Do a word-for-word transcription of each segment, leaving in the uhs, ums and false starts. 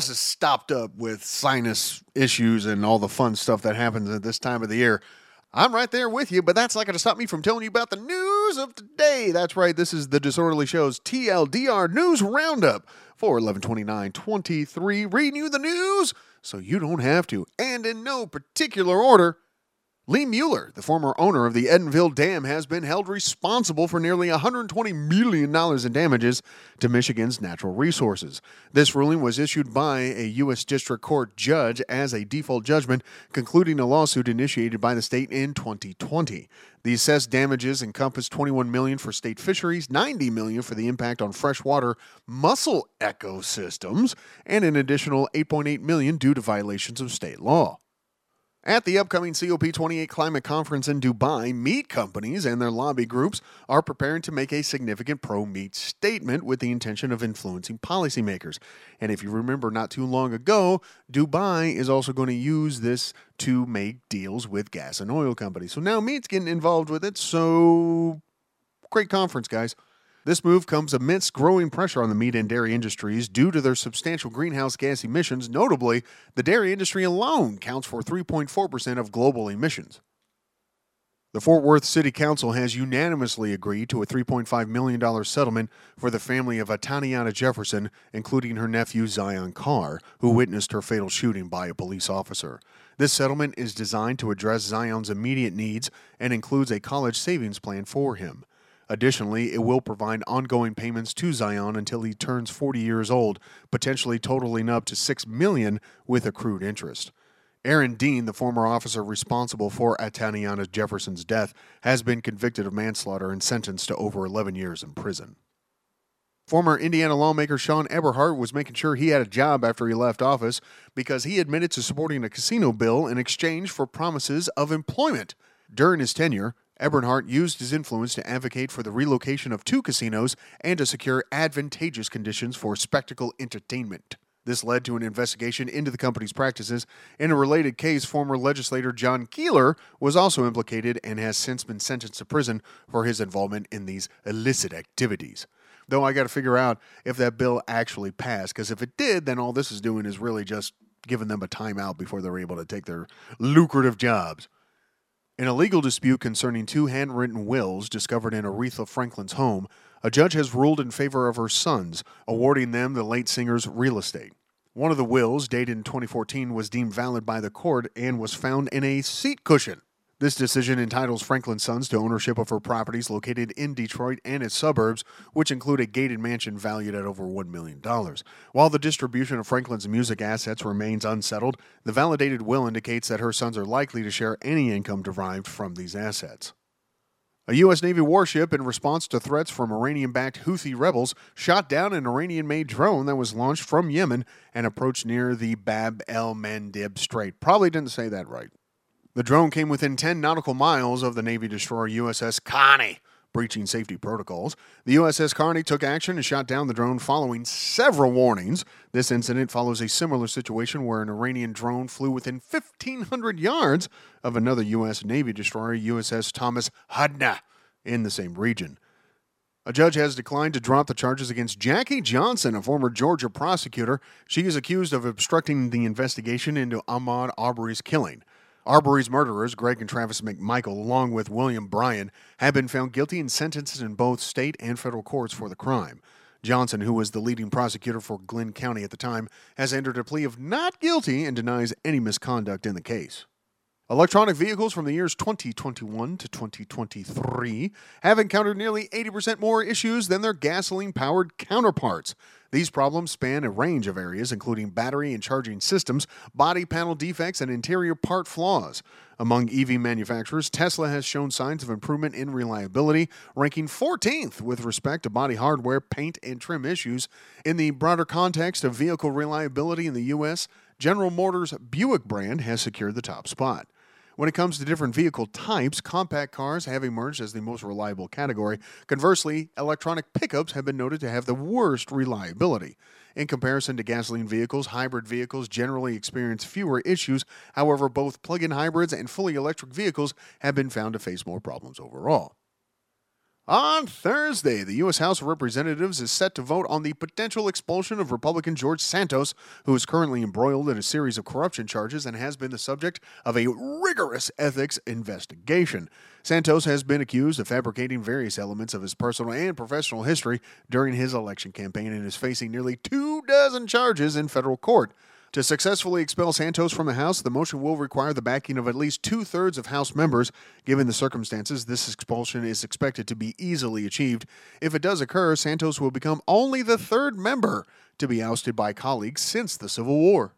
else is stopped up with sinus issues and all the fun stuff that happens at this time of the year, I'm right there with you, but that's not going to stop me from telling you about the news of today. That's right, this is the Disorderly Show's T L D R News Roundup for eleven twenty-nine twenty-three. Renew the news so you don't have to. And in no particular order, Lee Mueller, the former owner of the Edenville Dam, has been held responsible for nearly one hundred twenty million dollars in damages to Michigan's natural resources. This ruling was issued by a U S District Court judge as a default judgment, concluding a lawsuit initiated by the state in twenty twenty. The assessed damages encompassed twenty-one million dollars for state fisheries, ninety million dollars for the impact on freshwater mussel ecosystems, and an additional eight point eight million dollars due to violations of state law. At the upcoming C O P twenty-eight climate conference in Dubai, meat companies and their lobby groups are preparing to make a significant pro-meat statement with the intention of influencing policymakers. And if you remember not too long ago, Dubai is also going to use this to make deals with gas and oil companies. So now meat's getting involved with it, so great conference, guys. This move comes amidst growing pressure on the meat and dairy industries due to their substantial greenhouse gas emissions. Notably, the dairy industry alone counts for three point four percent of global emissions. The Fort Worth City Council has unanimously agreed to a three point five million dollars settlement for the family of Atatiana Jefferson, including her nephew Zion Carr, who witnessed her fatal shooting by a police officer. This settlement is designed to address Zion's immediate needs and includes a college savings plan for him. Additionally, it will provide ongoing payments to Zion until he turns forty years old, potentially totaling up to six million dollars with accrued interest. Aaron Dean, the former officer responsible for Atatiana Jefferson's death, has been convicted of manslaughter and sentenced to over eleven years in prison. Former Indiana lawmaker Sean Eberhardt was making sure he had a job after he left office because he admitted to supporting a casino bill in exchange for promises of employment. During his tenure, Eberhardt used his influence to advocate for the relocation of two casinos and to secure advantageous conditions for spectacle entertainment. This led to an investigation into the company's practices. In a related case, former legislator John Keeler was also implicated and has since been sentenced to prison for his involvement in these illicit activities. Though I got to figure out if that bill actually passed, because if it did, then all this is doing is really just giving them a timeout before they're able to take their lucrative jobs. In a legal dispute concerning two handwritten wills discovered in Aretha Franklin's home, a judge has ruled in favor of her sons, awarding them the late singer's real estate. One of the wills, dated in twenty fourteen, was deemed valid by the court and was found in a seat cushion. This decision entitles Franklin's sons to ownership of her properties located in Detroit and its suburbs, which include a gated mansion valued at over one million dollars. While the distribution of Franklin's music assets remains unsettled, the validated will indicates that her sons are likely to share any income derived from these assets. A U S Navy warship, in response to threats from Iranian-backed Houthi rebels, shot down an Iranian-made drone that was launched from Yemen and approached near the Bab-el-Mandeb Strait. Probably didn't say that right. The drone came within ten nautical miles of the Navy destroyer U S S Carney, breaching safety protocols. The U S S Carney took action and shot down the drone following several warnings. This incident follows a similar situation where an Iranian drone flew within fifteen hundred yards of another U S Navy destroyer, U S S Thomas Hudner, in the same region. A judge has declined to drop the charges against Jackie Johnson, a former Georgia prosecutor. She is accused of obstructing the investigation into Ahmaud Arbery's killing. Arbery's murderers, Greg and Travis McMichael, along with William Bryan, have been found guilty and sentenced in both state and federal courts for the crime. Johnson, who was the leading prosecutor for Glynn County at the time, has entered a plea of not guilty and denies any misconduct in the case. Electronic vehicles from the years twenty twenty-one to twenty twenty-three have encountered nearly eighty percent more issues than their gasoline-powered counterparts. These problems span a range of areas, including battery and charging systems, body panel defects, and interior part flaws. Among E V manufacturers, Tesla has shown signs of improvement in reliability, ranking fourteenth with respect to body hardware, paint, and trim issues. In the broader context of vehicle reliability in the U S, General Motors' Buick brand has secured the top spot. When it comes to different vehicle types, compact cars have emerged as the most reliable category. Conversely, electronic pickups have been noted to have the worst reliability. In comparison to gasoline vehicles, hybrid vehicles generally experience fewer issues. However, both plug-in hybrids and fully electric vehicles have been found to face more problems overall. On Thursday, the U S House of Representatives is set to vote on the potential expulsion of Republican George Santos, who is currently embroiled in a series of corruption charges and has been the subject of a rigorous ethics investigation. Santos has been accused of fabricating various elements of his personal and professional history during his election campaign and is facing nearly two dozen charges in federal court. To successfully expel Santos from the House, the motion will require the backing of at least two-thirds of House members. Given the circumstances, this expulsion is expected to be easily achieved. If it does occur, Santos will become only the third member to be ousted by colleagues since the Civil War.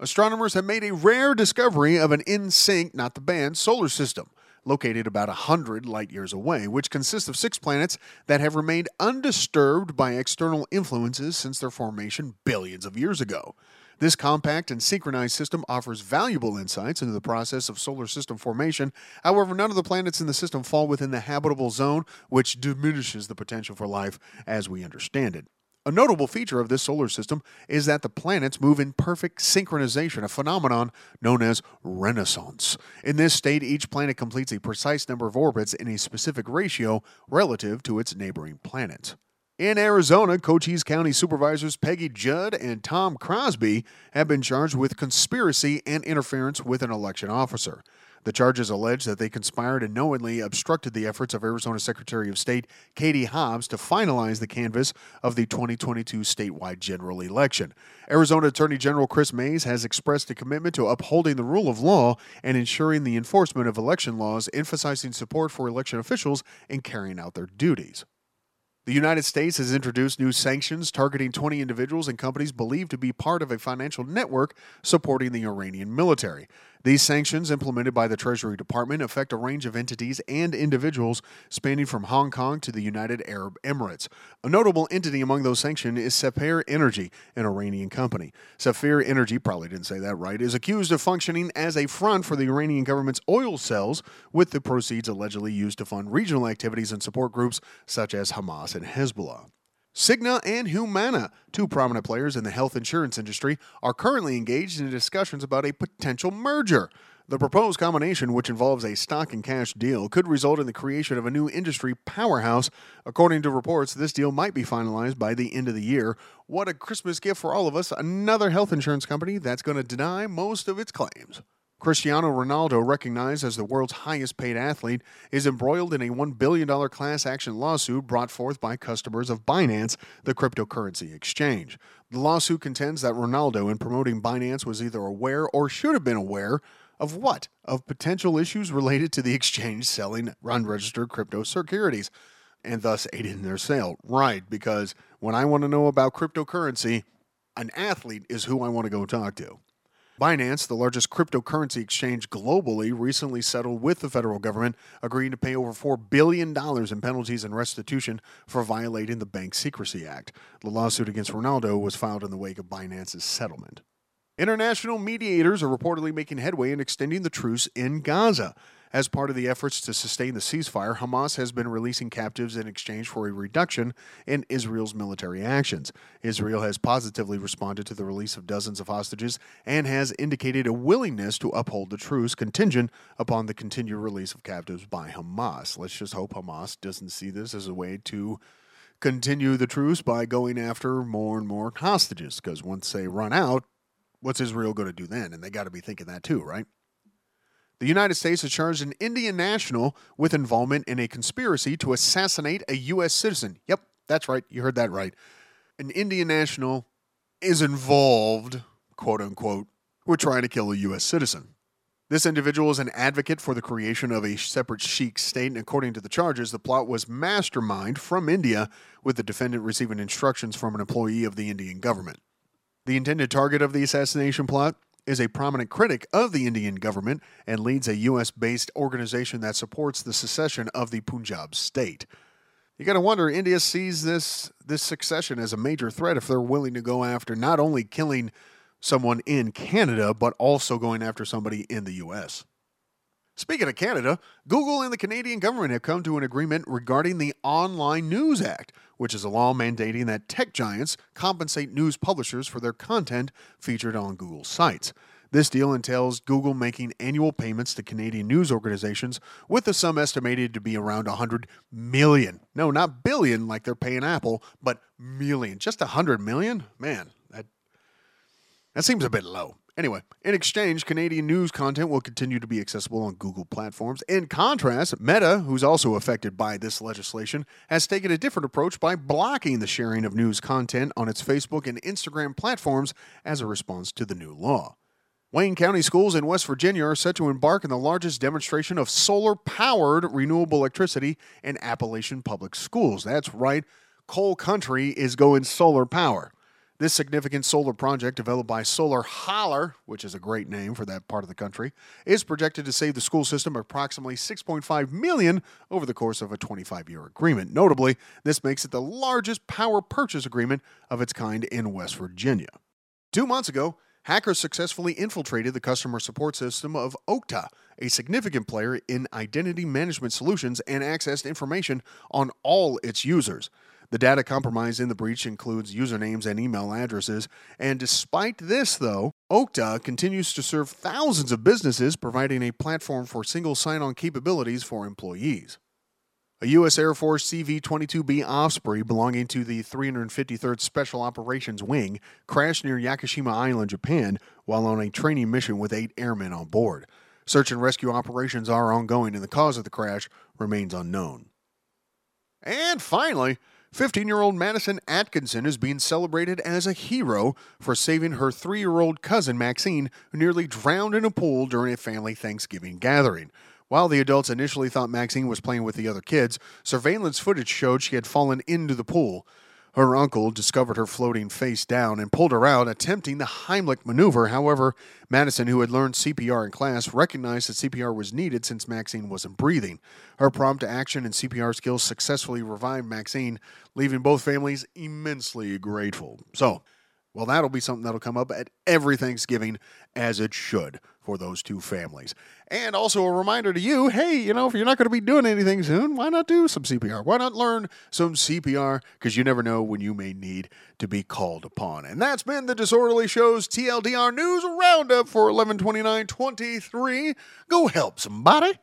Astronomers have made a rare discovery of an in-sync, not the band, solar system, located about one hundred light-years away, which consists of six planets that have remained undisturbed by external influences since their formation billions of years ago. This compact and synchronized system offers valuable insights into the process of solar system formation. However, none of the planets in the system fall within the habitable zone, which diminishes the potential for life as we understand it. A notable feature of this solar system is that the planets move in perfect synchronization, a phenomenon known as renaissance. In this state, each planet completes a precise number of orbits in a specific ratio relative to its neighboring planet. In Arizona, Cochise County Supervisors Peggy Judd and Tom Crosby have been charged with conspiracy and interference with an election officer. The charges allege that they conspired and knowingly obstructed the efforts of Arizona Secretary of State Katie Hobbs to finalize the canvass of the twenty twenty-two statewide general election. Arizona Attorney General Chris Mays has expressed a commitment to upholding the rule of law and ensuring the enforcement of election laws, emphasizing support for election officials in carrying out their duties. The United States has introduced new sanctions targeting twenty individuals and companies believed to be part of a financial network supporting the Iranian military. These sanctions, implemented by the Treasury Department, affect a range of entities and individuals spanning from Hong Kong to the United Arab Emirates. A notable entity among those sanctioned is Safir Energy, an Iranian company. Safir Energy, probably didn't say that right, is accused of functioning as a front for the Iranian government's oil sales, with the proceeds allegedly used to fund regional activities and support groups such as Hamas and Hezbollah. Cigna and Humana, two prominent players in the health insurance industry, are currently engaged in discussions about a potential merger. The proposed combination, which involves a stock and cash deal, could result in the creation of a new industry powerhouse. According to reports, this deal might be finalized by the end of the year. What a Christmas gift for all of us, another health insurance company that's going to deny most of its claims. Cristiano Ronaldo, recognized as the world's highest-paid athlete, is embroiled in a one billion dollars class action lawsuit brought forth by customers of Binance, the cryptocurrency exchange. The lawsuit contends that Ronaldo, in promoting Binance, was either aware or should have been aware of what? Of potential issues related to the exchange selling unregistered crypto securities, and thus aided in their sale. Right, because when I want to know about cryptocurrency, an athlete is who I want to go talk to. Binance, the largest cryptocurrency exchange globally, recently settled with the federal government, agreeing to pay over four billion dollars in penalties and restitution for violating the Bank Secrecy Act. The lawsuit against Ronaldo was filed in the wake of Binance's settlement. International mediators are reportedly making headway in extending the truce in Gaza. As part of the efforts to sustain the ceasefire, Hamas has been releasing captives in exchange for a reduction in Israel's military actions. Israel has positively responded to the release of dozens of hostages and has indicated a willingness to uphold the truce contingent upon the continued release of captives by Hamas. Let's just hope Hamas doesn't see this as a way to continue the truce by going after more and more hostages, because once they run out, what's Israel going to do then? And they got to be thinking that too, right? The United States has charged an Indian national with involvement in a conspiracy to assassinate a U S citizen. Yep, that's right. You heard that right. An Indian national is involved, quote unquote, with trying to kill a U S citizen. This individual is an advocate for the creation of a separate Sikh state, and according to the charges, the plot was masterminded from India, with the defendant receiving instructions from an employee of the Indian government. The intended target of the assassination plot is a prominent critic of the Indian government and leads a U S-based organization that supports the secession of the Punjab state. You gotta wonder, India sees this this secession as a major threat if they're willing to go after not only killing someone in Canada, but also going after somebody in the U S. Speaking of Canada, Google and the Canadian government have come to an agreement regarding the Online News Act, which is a law mandating that tech giants compensate news publishers for their content featured on Google sites. This deal entails Google making annual payments to Canadian news organizations with a sum estimated to be around one hundred million. No, not billion like they're paying Apple, but million. Just one hundred million? Man, that, that seems a bit low. Anyway, in exchange, Canadian news content will continue to be accessible on Google platforms. In contrast, Meta, who's also affected by this legislation, has taken a different approach by blocking the sharing of news content on its Facebook and Instagram platforms as a response to the new law. Wayne County schools in West Virginia are set to embark in the largest demonstration of solar-powered renewable electricity in Appalachian public schools. That's right, coal country is going solar power. This significant solar project, developed by Solar Holler, which is a great name for that part of the country, is projected to save the school system approximately six point five million dollars over the course of a twenty-five year agreement. Notably, this makes it the largest power purchase agreement of its kind in West Virginia. Two months ago, hackers successfully infiltrated the customer support system of Okta, a significant player in identity management solutions, and accessed information on all its users. The data compromised in the breach includes usernames and email addresses, and despite this, though, Okta continues to serve thousands of businesses, providing a platform for single sign-on capabilities for employees. A U S Air Force C V twenty-two B Osprey belonging to the three hundred fifty-third Special Operations Wing crashed near Yakushima Island, Japan, while on a training mission with eight airmen on board. Search and rescue operations are ongoing, and the cause of the crash remains unknown. And finally, fifteen-year-old Madison Atkinson is being celebrated as a hero for saving her three-year-old cousin, Maxine, who nearly drowned in a pool during a family Thanksgiving gathering. While the adults initially thought Maxine was playing with the other kids, surveillance footage showed she had fallen into the pool. Her uncle discovered her floating face down and pulled her out, attempting the Heimlich maneuver. However, Madison, who had learned C P R in class, recognized that C P R was needed since Maxine wasn't breathing. Her prompt action and C P R skills successfully revived Maxine, leaving both families immensely grateful. So, well, that'll be something that'll come up at every Thanksgiving, as it should, for those two families. And also a reminder to you, hey, you know, if you're not going to be doing anything soon, why not do some C P R? Why not learn some C P R? Because you never know when you may need to be called upon. And that's been the Disorderly Show's T L D R News Roundup for eleven twenty-nine twenty-three. Go help somebody.